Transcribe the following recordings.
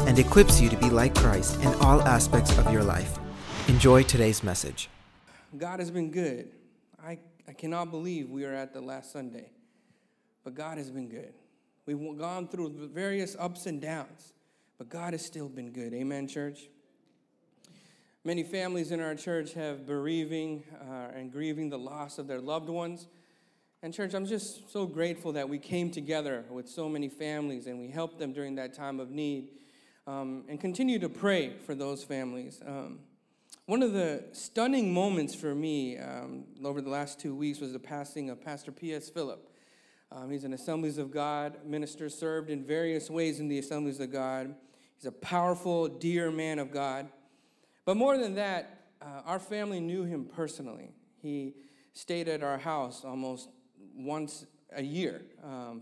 and equips you to be like Christ in all aspects of your life. Enjoy today's message. God has been good. I cannot believe we are at the last Sunday, but God has been good. We've gone through various ups and downs, but God has still been good. Amen, church? Many families in our church have bereaving and grieving the loss of their loved ones. And church, I'm just so grateful that we came together with so many families and we helped them during that time of need and continue to pray for those families. One of the stunning moments for me over the last 2 weeks was the passing of Pastor P.S. Phillip. He's an Assemblies of God minister, served in various ways in the Assemblies of God. He's a powerful, dear man of God. But more than that, our family knew him personally. He stayed at our house almost once a year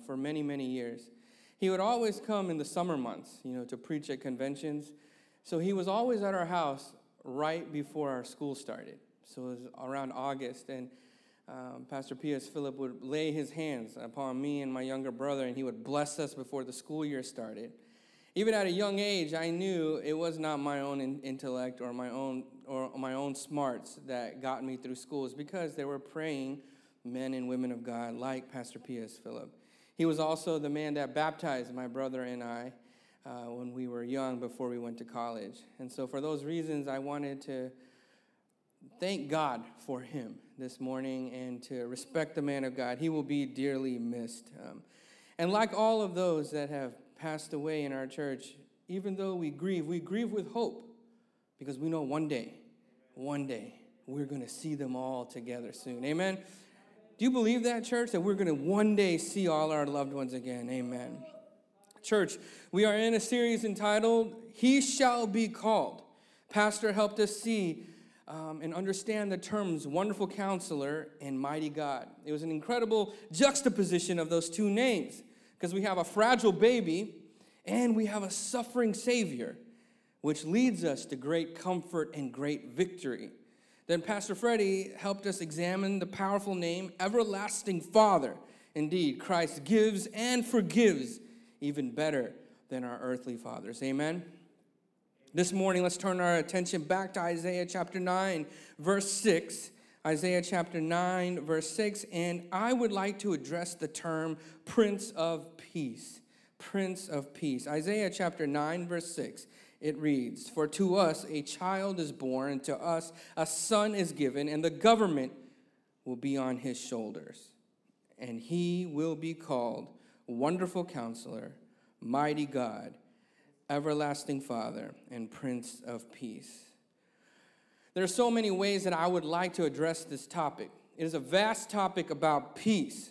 for many, many years. He would always come in the summer months, to preach at conventions. So he was always at our house right before our school started. So it was around August, and Pastor P.S. Phillip would lay his hands upon me and my younger brother, and he would bless us before the school year started. Even at a young age, I knew it was not my own intellect or my own smarts that got me through school. It's because they were praying men and women of God like Pastor P.S. Phillip. He was also the man that baptized my brother and I when we were young before we went to college. And so for those reasons, I wanted to thank God for him this morning and to respect the man of God. He will be dearly missed. And like all of those that have passed away in our church, even though we grieve with hope because we know one day, we're going to see them all together soon. Amen? Do you believe that, church, that we're going to one day see all our loved ones again? Amen. Church, we are in a series entitled, He Shall Be Called. Pastor helped us see and understand the terms Wonderful Counselor and Mighty God. It was an incredible juxtaposition of those two names because we have a fragile baby and we have a suffering Savior, which leads us to great comfort and great victory. Then Pastor Freddie helped us examine the powerful name, Everlasting Father. Indeed, Christ gives and forgives even better than our earthly fathers. Amen? This morning, let's turn our attention back to Isaiah chapter 9, verse 6. Isaiah chapter 9, verse 6. And I would like to address the term Prince of Peace. Prince of Peace. Isaiah chapter 9, verse 6. It reads, "For to us a child is born, and to us a son is given, and the government will be on his shoulders. And he will be called Wonderful Counselor, Mighty God, Everlasting Father, and Prince of Peace." There are so many ways that I would like to address this topic. It is a vast topic about peace.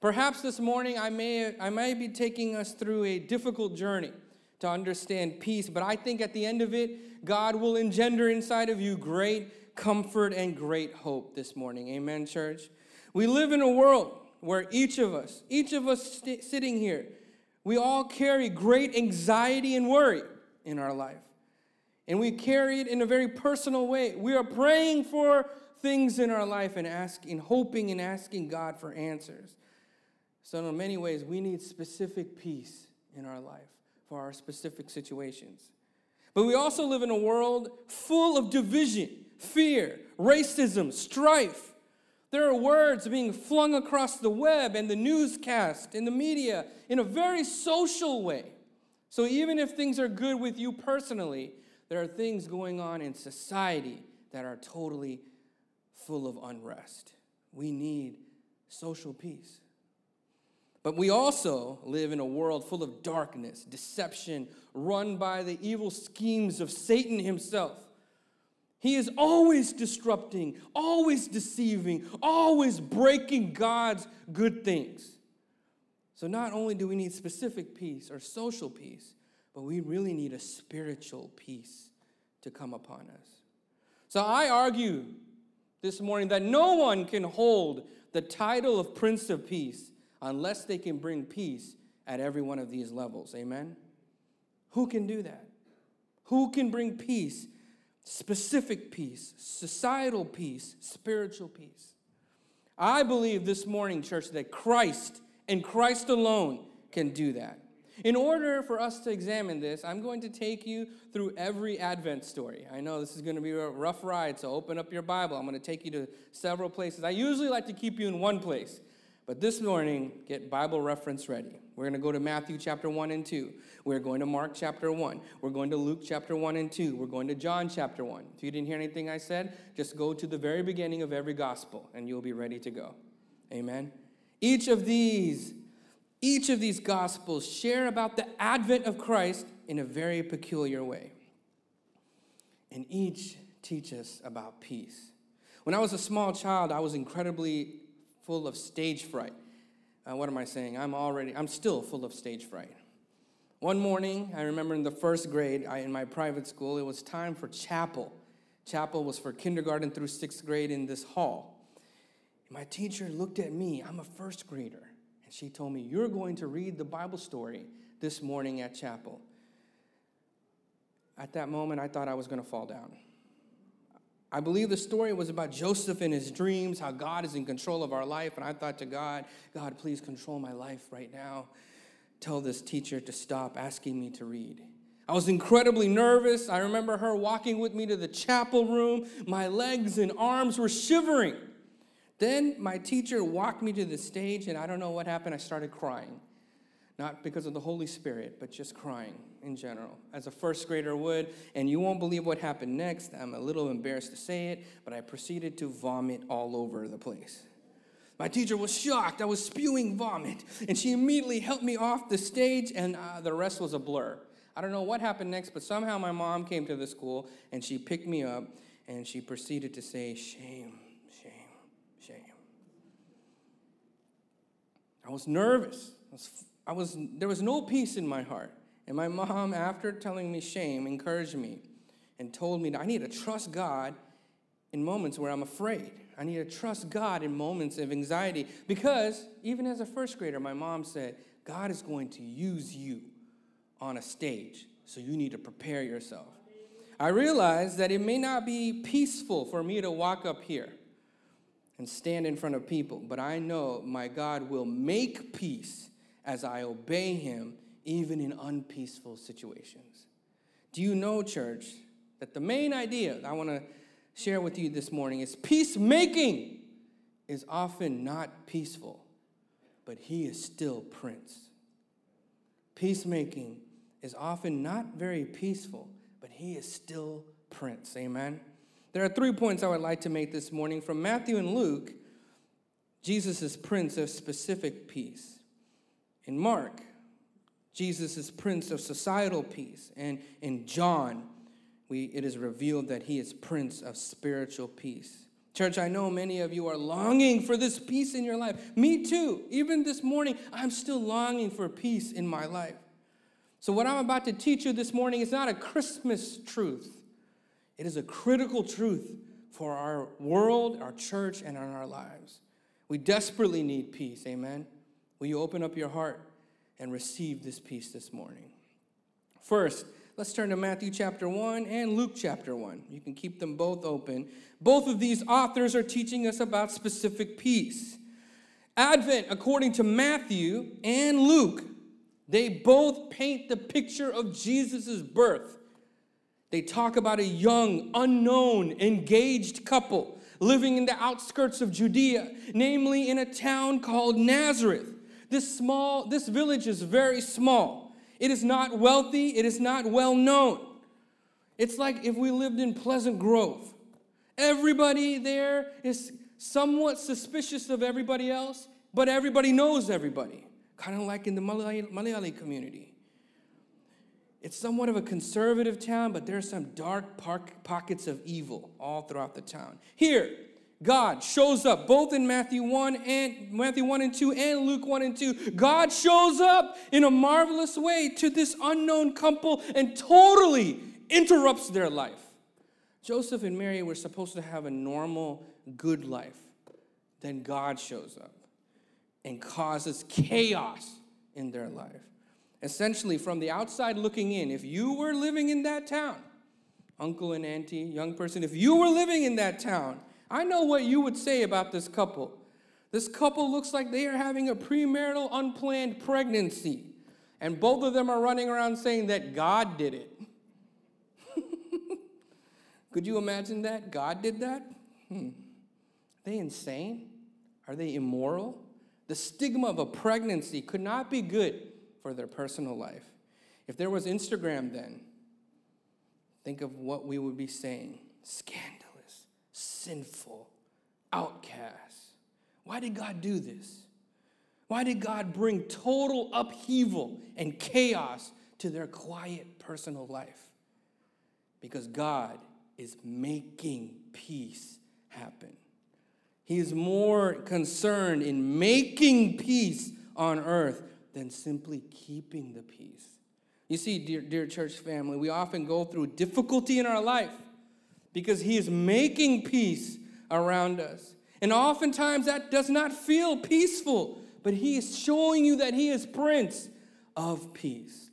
Perhaps this morning I may be taking us through a difficult journey to understand peace, but I think at the end of it, God will engender inside of you great comfort and great hope this morning. Amen, church? We live in a world where each of us sitting here, we all carry great anxiety and worry in our life. And we carry it in a very personal way. We are praying for things in our life and hoping and asking God for answers. So in many ways, we need specific peace in our life for our specific situations. But we also live in a world full of division, fear, racism, strife. There are words being flung across the web and the newscast and the media in a very social way. So even if things are good with you personally, there are things going on in society that are totally full of unrest. We need social peace. But we also live in a world full of darkness, deception, run by the evil schemes of Satan himself. He is always disrupting, always deceiving, always breaking God's good things. So not only do we need specific peace or social peace, but we really need a spiritual peace to come upon us. So I argue this morning that no one can hold the title of Prince of Peace unless they can bring peace at every one of these levels. Amen? Who can do that? Who can bring peace? Specific peace, societal peace, spiritual peace. I believe this morning, church, that Christ and Christ alone can do that. In order for us to examine this, I'm going to take you through every Advent story. I know this is going to be a rough ride, so open up your Bible. I'm going to take you to several places. I usually like to keep you in one place, but this morning, get Bible reference ready. We're going to go to Matthew chapter 1 and 2. We're going to Mark chapter 1. We're going to Luke chapter 1 and 2. We're going to John chapter 1. If you didn't hear anything I said, just go to the very beginning of every gospel, and you'll be ready to go. Amen? Each of these Gospels share about the advent of Christ in a very peculiar way. And each teach us about peace. When I was a small child, I was incredibly full of stage fright. What am I saying? I'm still full of stage fright. One morning, I remember in the first grade, in my private school, it was time for chapel. Chapel was for kindergarten through sixth grade in this hall. My teacher looked at me. I'm a first grader. She told me, "You're going to read the Bible story this morning at chapel." At that moment, I thought I was going to fall down. I believe the story was about Joseph and his dreams, how God is in control of our life. And I thought to God, "God, please control my life right now. Tell this teacher to stop asking me to read." I was incredibly nervous. I remember her walking with me to the chapel room. My legs and arms were shivering. Then my teacher walked me to the stage, and I don't know what happened. I started crying, not because of the Holy Spirit, but just crying in general, as a first grader would. And you won't believe what happened next. I'm a little embarrassed to say it, but I proceeded to vomit all over the place. My teacher was shocked. I was spewing vomit, and she immediately helped me off the stage, and the rest was a blur. I don't know what happened next, but somehow my mom came to the school, and she picked me up, and she proceeded to say, "Shame. Shame." I was nervous. There was no peace in my heart. And my mom, after telling me shame, encouraged me and told me that I need to trust God in moments where I'm afraid. I need to trust God in moments of anxiety. Because even as a first grader, my mom said, "God is going to use you on a stage, so you need to prepare yourself." I realized that it may not be peaceful for me to walk up here and stand in front of people, but I know my God will make peace as I obey him, even in unpeaceful situations. Do you know, church, that the main idea I want to share with you this morning is peacemaking is often not peaceful, but he is still Prince. Peacemaking is often not very peaceful, but he is still Prince. Amen? There are 3 points I would like to make this morning. From Matthew and Luke, Jesus is Prince of specific peace. In Mark, Jesus is Prince of societal peace. And in John, it is revealed that he is Prince of spiritual peace. Church, I know many of you are longing for this peace in your life. Me too. Even this morning, I'm still longing for peace in my life. So what I'm about to teach you this morning is not a Christmas truth. It is a critical truth for our world, our church, and in our lives. We desperately need peace, amen? Will you open up your heart and receive this peace this morning? First, let's turn to Matthew chapter 1 and Luke chapter 1. You can keep them both open. Both of these authors are teaching us about specific peace. Advent, according to Matthew and Luke, they both paint the picture of Jesus' birth. They talk about a young, unknown, engaged couple living in the outskirts of Judea, namely in a town called Nazareth. This village is very small. It is not wealthy. It is not well known. It's like if we lived in Pleasant Grove. Everybody there is somewhat suspicious of everybody else, but everybody knows everybody, kind of like in the Malayali community. It's somewhat of a conservative town, but there are some dark pockets of evil all throughout the town. Here, God shows up, both in Matthew 1 and 2 and Luke 1 and 2. God shows up in a marvelous way to this unknown couple and totally interrupts their life. Joseph and Mary were supposed to have a normal, good life. Then God shows up and causes chaos in their life. Essentially, from the outside looking in, if you were living in that town, uncle and auntie, young person, if you were living in that town, I know what you would say about this couple. This couple looks like they are having a premarital, unplanned pregnancy. And both of them are running around saying that God did it. Could you imagine that? God did that? Are they insane? Are they immoral? The stigma of a pregnancy could not be good for their personal life. If there was Instagram then, think of what we would be saying. Scandalous, sinful, outcast. Why did God do this? Why did God bring total upheaval and chaos to their quiet personal life? Because God is making peace happen. He is more concerned in making peace on earth than simply keeping the peace. You see, dear church family, we often go through difficulty in our life because He is making peace around us. And oftentimes that does not feel peaceful, but He is showing you that He is Prince of Peace.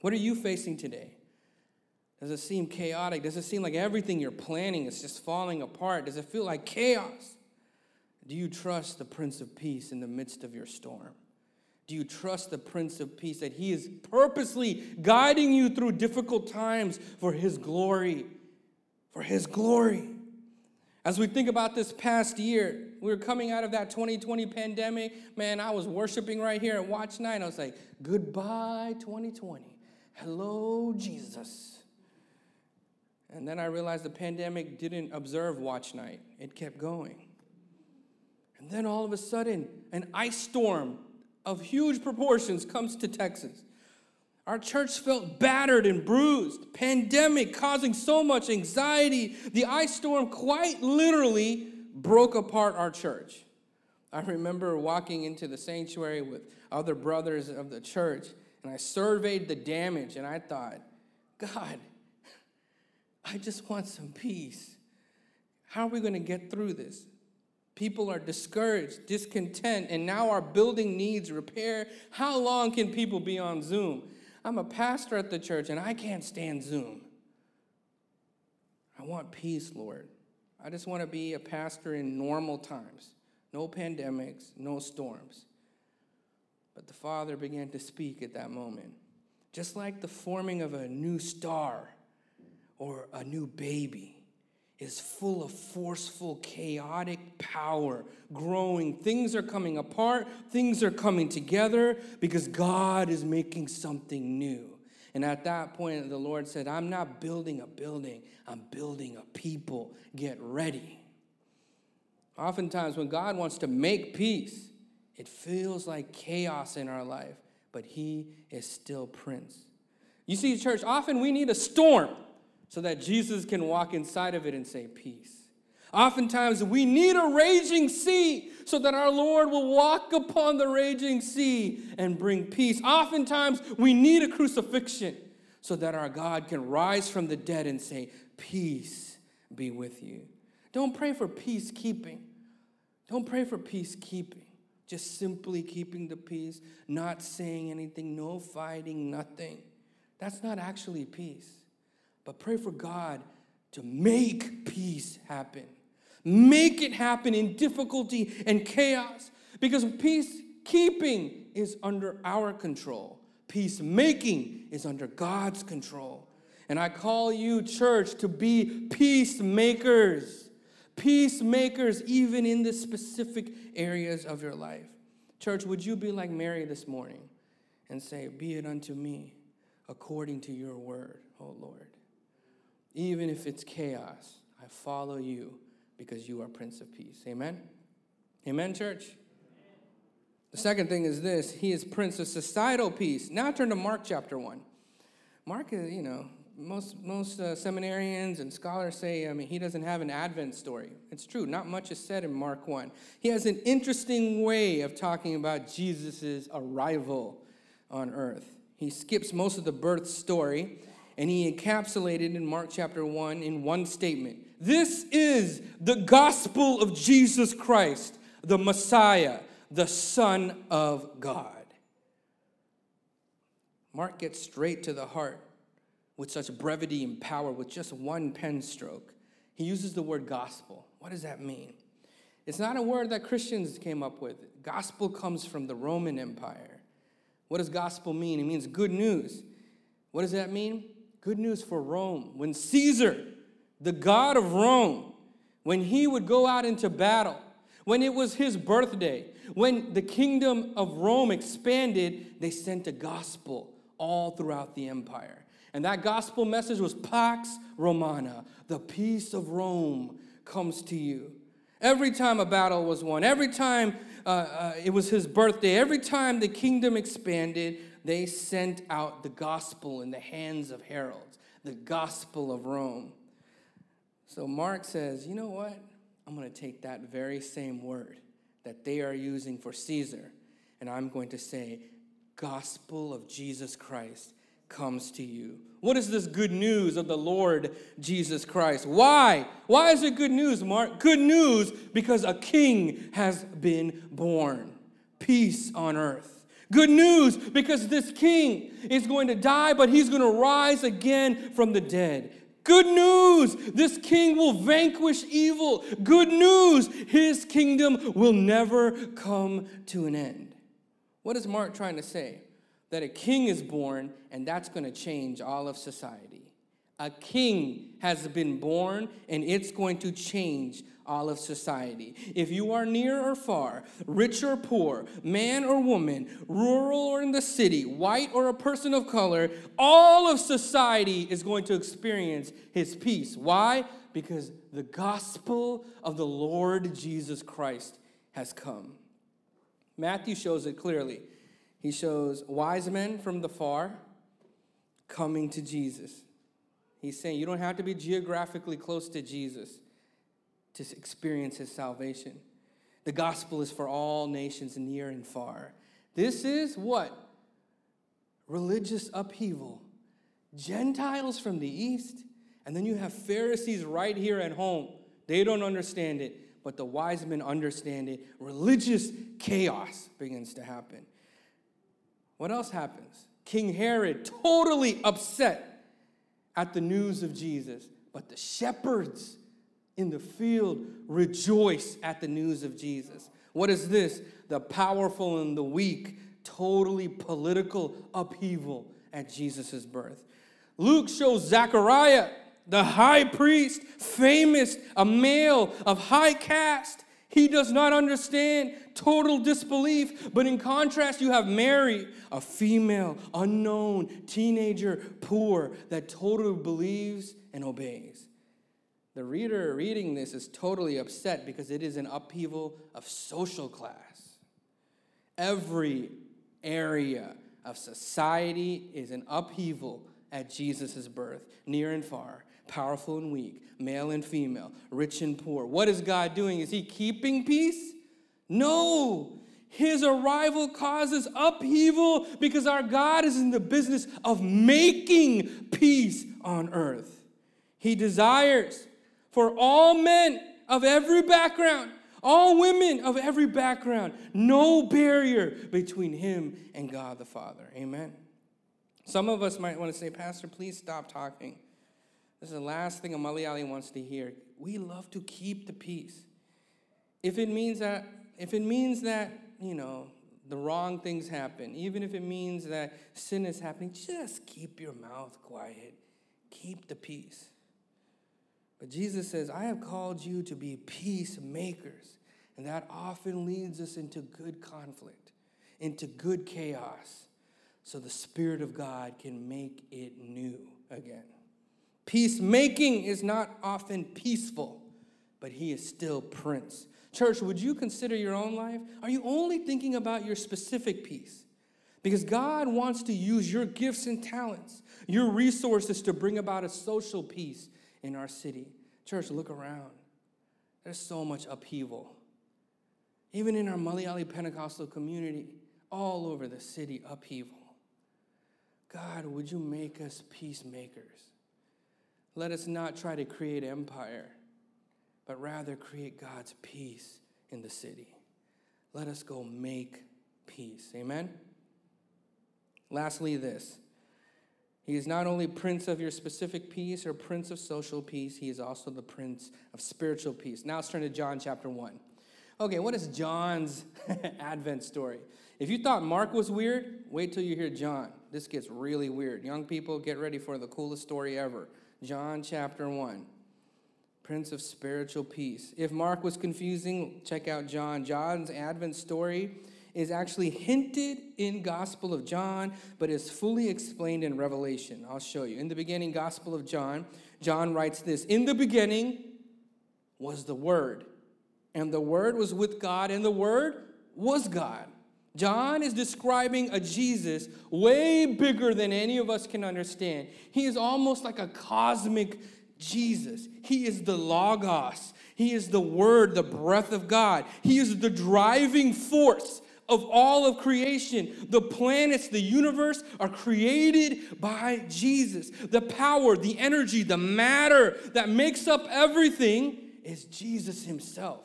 What are you facing today? Does it seem chaotic? Does it seem like everything you're planning is just falling apart? Does it feel like chaos? Do you trust the Prince of Peace in the midst of your storm? Do you trust the Prince of Peace that He is purposely guiding you through difficult times for His glory? For His glory. As we think about this past year, we were coming out of that 2020 pandemic. Man, I was worshiping right here at Watch Night. I was like, goodbye, 2020. Hello, Jesus. And then I realized the pandemic didn't observe Watch Night. It kept going. And then all of a sudden, an ice storm of huge proportions comes to Texas. Our church felt battered and bruised. Pandemic causing so much anxiety. The ice storm quite literally broke apart our church. I remember walking into the sanctuary with other brothers of the church, and I surveyed the damage, and I thought, God, I just want some peace. How are we going to get through this? People are discouraged, discontent, and now our building needs repair. How long can people be on Zoom? I'm a pastor at the church, and I can't stand Zoom. I want peace, Lord. I just want to be a pastor in normal times. No pandemics, no storms. But the Father began to speak at that moment. Just like the forming of a new star or a new baby is full of forceful, chaotic power, growing. Things are coming apart. Things are coming together because God is making something new. And at that point, the Lord said, I'm not building a building. I'm building a people. Get ready. Oftentimes, when God wants to make peace, it feels like chaos in our life, but He is still Prince. You see, church, often we need a storm so that Jesus can walk inside of it and say peace. Oftentimes, we need a raging sea so that our Lord will walk upon the raging sea and bring peace. Oftentimes, we need a crucifixion so that our God can rise from the dead and say, peace be with you. Don't pray for peacekeeping. Don't pray for peacekeeping. Just simply keeping the peace, not saying anything, no fighting, nothing. That's not actually peace. But pray for God to make peace happen. Make it happen in difficulty and chaos. Because peacekeeping is under our control. Peacemaking is under God's control. And I call you, church, to be peacemakers. Peacemakers even in the specific areas of your life. Church, would you be like Mary this morning and say, be it unto me according to your word, O Lord. Even if it's chaos, I follow you because you are Prince of Peace. Amen? Amen, church? Amen. The second thing is this. He is Prince of Societal Peace. Now turn to Mark chapter 1. Mark, you know, most seminarians and scholars say, he doesn't have an Advent story. It's true. Not much is said in Mark 1. He has an interesting way of talking about Jesus' arrival on earth. He skips most of the birth story. and he encapsulated in Mark chapter 1 in one statement. This is the gospel of Jesus Christ, the Messiah, the Son of God. Mark gets straight to the heart with such brevity and power with just one pen stroke. He uses the word gospel. What does that mean? It's not a word that Christians came up with. Gospel comes from the Roman Empire. What does gospel mean? It means good news. What does that mean? Good news for Rome. When Caesar, the god of Rome, when he would go out into battle, when it was his birthday, when the kingdom of Rome expanded, they sent a gospel all throughout the empire. And that gospel message was Pax Romana, the peace of Rome comes to you. Every time a battle was won, every time it was his birthday, every time the kingdom expanded, they sent out the gospel in the hands of heralds, the gospel of Rome. So Mark says, you know what? I'm going to take that very same word that they are using for Caesar, and I'm going to say, gospel of Jesus Christ comes to you. What is this good news of the Lord Jesus Christ? Why? Why is it good news, Mark? Good news because a king has been born. Peace on earth. Good news because this king is going to die, but he's going to rise again from the dead. Good news, this king will vanquish evil. Good news, his kingdom will never come to an end. What is Mark trying to say? That a king is born, and that's going to change all of society. A king has been born, and it's going to change all of society. If you are near or far, rich or poor, man or woman, rural or in the city, white or a person of color, all of society is going to experience his peace. Why? Because the gospel of the Lord Jesus Christ has come. Matthew shows it clearly. He shows wise men from the far coming to Jesus. He's saying you don't have to be geographically close to Jesus to experience his salvation. The gospel is for all nations near and far. This is what? Religious upheaval. Gentiles from the east, and then you have Pharisees right here at home. They don't understand it, but the wise men understand it. Religious chaos begins to happen. What else happens? King Herod totally upset at the news of Jesus, but the shepherds in the field rejoice at the news of Jesus. What is this? The powerful and the weak, totally political upheaval at Jesus' birth. Luke shows Zechariah, the high priest, famous, a male of high caste. He does not understand, total disbelief. But in contrast, you have Mary, a female, unknown, teenager, poor, that totally believes and obeys. The reader reading this is totally upset because it is an upheaval of social class. Every area of society is an upheaval at Jesus' birth, near and far. Powerful and weak, male and female, rich and poor. What is God doing? Is he keeping peace? No. His arrival causes upheaval because our God is in the business of making peace on earth. He desires for all men of every background, all women of every background, no barrier between him and God the Father. Amen. Some of us might want to say, Pastor, please stop talking. This is the last thing a Malayali wants to hear. We love to keep the peace. If it means that, the wrong things happen, even if it means that sin is happening, just keep your mouth quiet. Keep the peace. But Jesus says, I have called you to be peacemakers. And that often leads us into good conflict, into good chaos, so the Spirit of God can make it new again. Peacemaking is not often peaceful, but he is still Prince. Church, would you consider your own life? Are you only thinking about your specific peace? Because God wants to use your gifts and talents, your resources to bring about a social peace in our city. Church, look around. There's so much upheaval. Even in our Malayali Pentecostal community, all over the city, upheaval. God, would you make us peacemakers? Let us not try to create empire, but rather create God's peace in the city. Let us go make peace. Amen? Lastly, this. He is not only Prince of your specific peace or Prince of social peace, he is also the Prince of spiritual peace. Now let's turn to John chapter 1. Okay, what is John's Advent story? If you thought Mark was weird, wait till you hear John. This gets really weird. Young people, get ready for the coolest story ever. John chapter 1, Prince of spiritual peace. If Mark was confusing, check out John. John's Advent story is actually hinted in Gospel of John, but is fully explained in Revelation. I'll show you. In the beginning, Gospel of John, John writes this, "In the beginning was the Word, and the Word was with God, and the Word was God." John is describing a Jesus way bigger than any of us can understand. He is almost like a cosmic Jesus. He is the Logos. He is the Word, the breath of God. He is the driving force of all of creation. The planets, the universe are created by Jesus. The power, the energy, the matter that makes up everything is Jesus himself.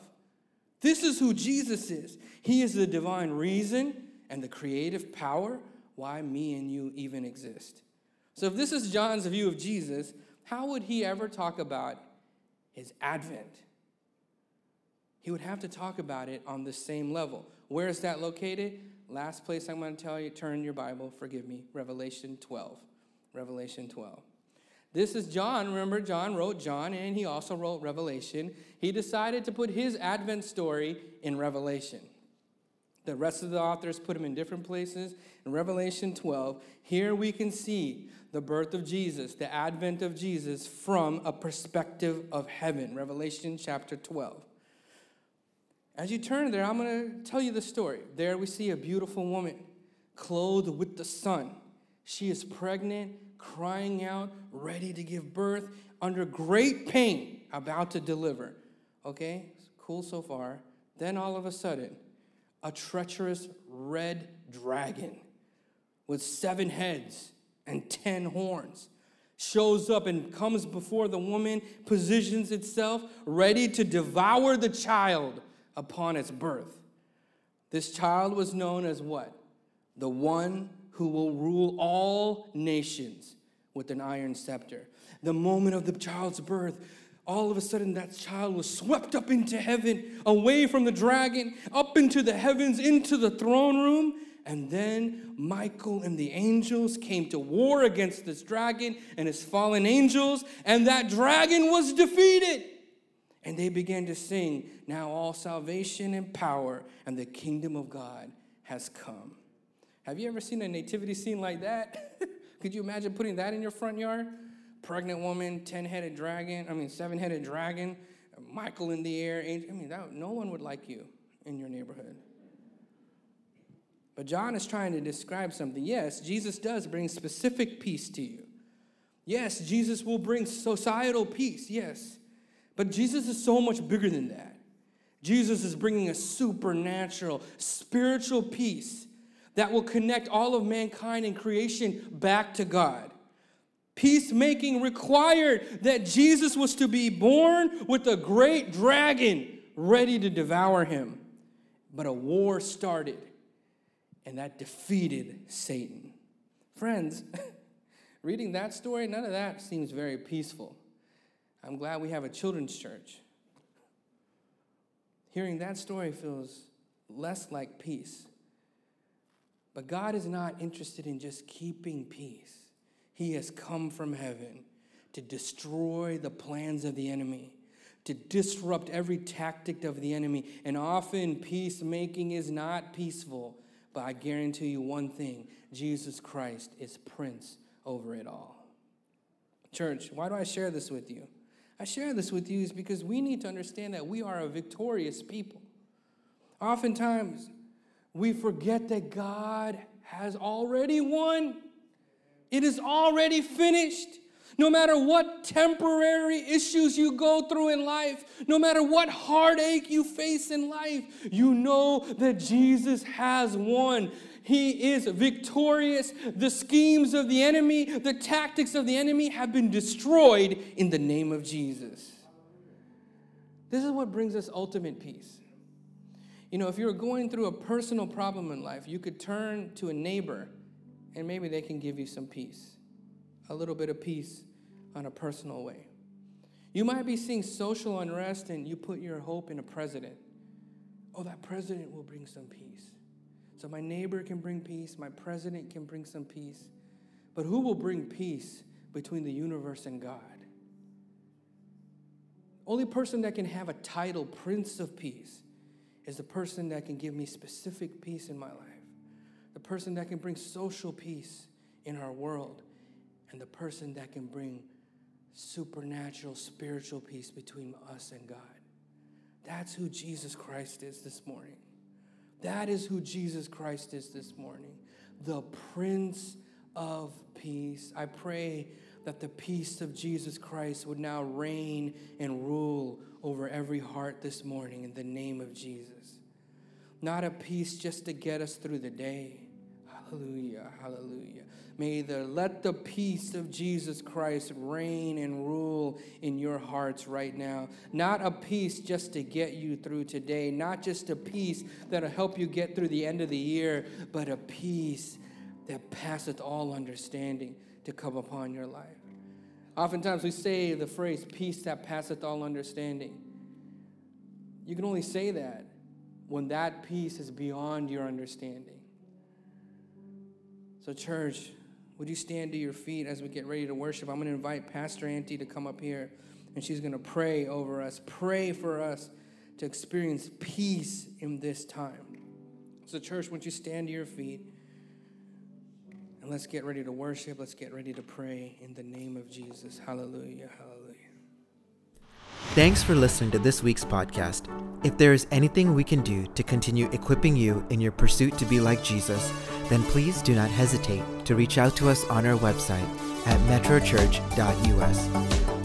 This is who Jesus is. He is the divine reason and the creative power why me and you even exist. So if this is John's view of Jesus, how would he ever talk about his Advent? He would have to talk about it on the same level. Where is that located? Last place I'm going to tell you, turn your Bible, forgive me, Revelation 12. Revelation 12. This is John. Remember, John wrote John, and he also wrote Revelation. He decided to put his Advent story in Revelation. The rest of the authors put him in different places. In Revelation 12, here we can see the birth of Jesus, the advent of Jesus from a perspective of heaven. Revelation chapter 12. As you turn there, I'm going to tell you the story. There we see a beautiful woman clothed with the sun. She is pregnant, crying out, ready to give birth, under great pain, about to deliver. Okay, cool so far. Then all of a sudden, a treacherous red dragon with 7 heads and 10 horns shows up and comes before the woman, positions itself, ready to devour the child upon its birth. This child was known as what? The one who will rule all nations with an iron scepter. The moment of the child's birth, all of a sudden that child was swept up into heaven, away from the dragon, up into the heavens, into the throne room. And then Michael and the angels came to war against this dragon and his fallen angels, and that dragon was defeated. And they began to sing, "Now all salvation and power and the kingdom of God has come." Have you ever seen a nativity scene like that? Could you imagine putting that in your front yard? Pregnant woman, 7-headed dragon, Michael in the air. No one would like you in your neighborhood. But John is trying to describe something. Yes, Jesus does bring specific peace to you. Yes, Jesus will bring societal peace, yes. But Jesus is so much bigger than that. Jesus is bringing a supernatural, spiritual peace that will connect all of mankind and creation back to God. Peacemaking required that Jesus was to be born with a great dragon ready to devour him. But a war started, and that defeated Satan. Friends, reading that story, none of that seems very peaceful. I'm glad we have a children's church. Hearing that story feels less like peace. But God is not interested in just keeping peace. He has come from heaven to destroy the plans of the enemy, to disrupt every tactic of the enemy. And often peacemaking is not peaceful, but I guarantee you one thing, Jesus Christ is Prince over it all. Church, why do I share this with you? I share this with you is because we need to understand that we are a victorious people. Oftentimes, we forget that God has already won. It is already finished. No matter what temporary issues you go through in life, no matter what heartache you face in life, you know that Jesus has won. He is victorious. The schemes of the enemy, the tactics of the enemy have been destroyed in the name of Jesus. This is what brings us ultimate peace. You know, if you're going through a personal problem in life, you could turn to a neighbor and maybe they can give you some peace, a little bit of peace on a personal way. You might be seeing social unrest and you put your hope in a president. Oh, that president will bring some peace. So my neighbor can bring peace, my president can bring some peace. But who will bring peace between the universe and God? Only person that can have a title, Prince of Peace, is the person that can give me specific peace in my life, the person that can bring social peace in our world, and the person that can bring supernatural, spiritual peace between us and God. That's who Jesus Christ is this morning. That is who Jesus Christ is this morning, the Prince of Peace. I pray that the peace of Jesus Christ would now reign and rule over every heart this morning in the name of Jesus. Not a peace just to get us through the day. Hallelujah, hallelujah. Let the peace of Jesus Christ reign and rule in your hearts right now. Not a peace just to get you through today. Not just a peace that'll help you get through the end of the year, but a peace that passeth all understanding to come upon your life. Oftentimes we say the phrase, peace that passeth all understanding. You can only say that when that peace is beyond your understanding. So church, would you stand to your feet as we get ready to worship? I'm going to invite Pastor Auntie to come up here, and she's going to pray over us, pray for us to experience peace in this time. So church, would you stand to your feet? And let's get ready to worship. Let's get ready to pray in the name of Jesus. Hallelujah. Hallelujah. Thanks for listening to this week's podcast. If there is anything we can do to continue equipping you in your pursuit to be like Jesus, then please do not hesitate to reach out to us on our website at metrochurch.us.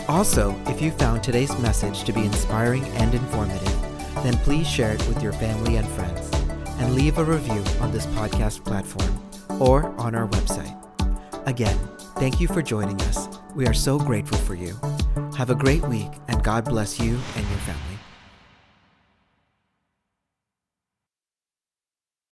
Also, if you found today's message to be inspiring and informative, then please share it with your family and friends and leave a review on this podcast platform or on our website. Again, thank you for joining us. We are so grateful for you. Have a great week, and God bless you and your family.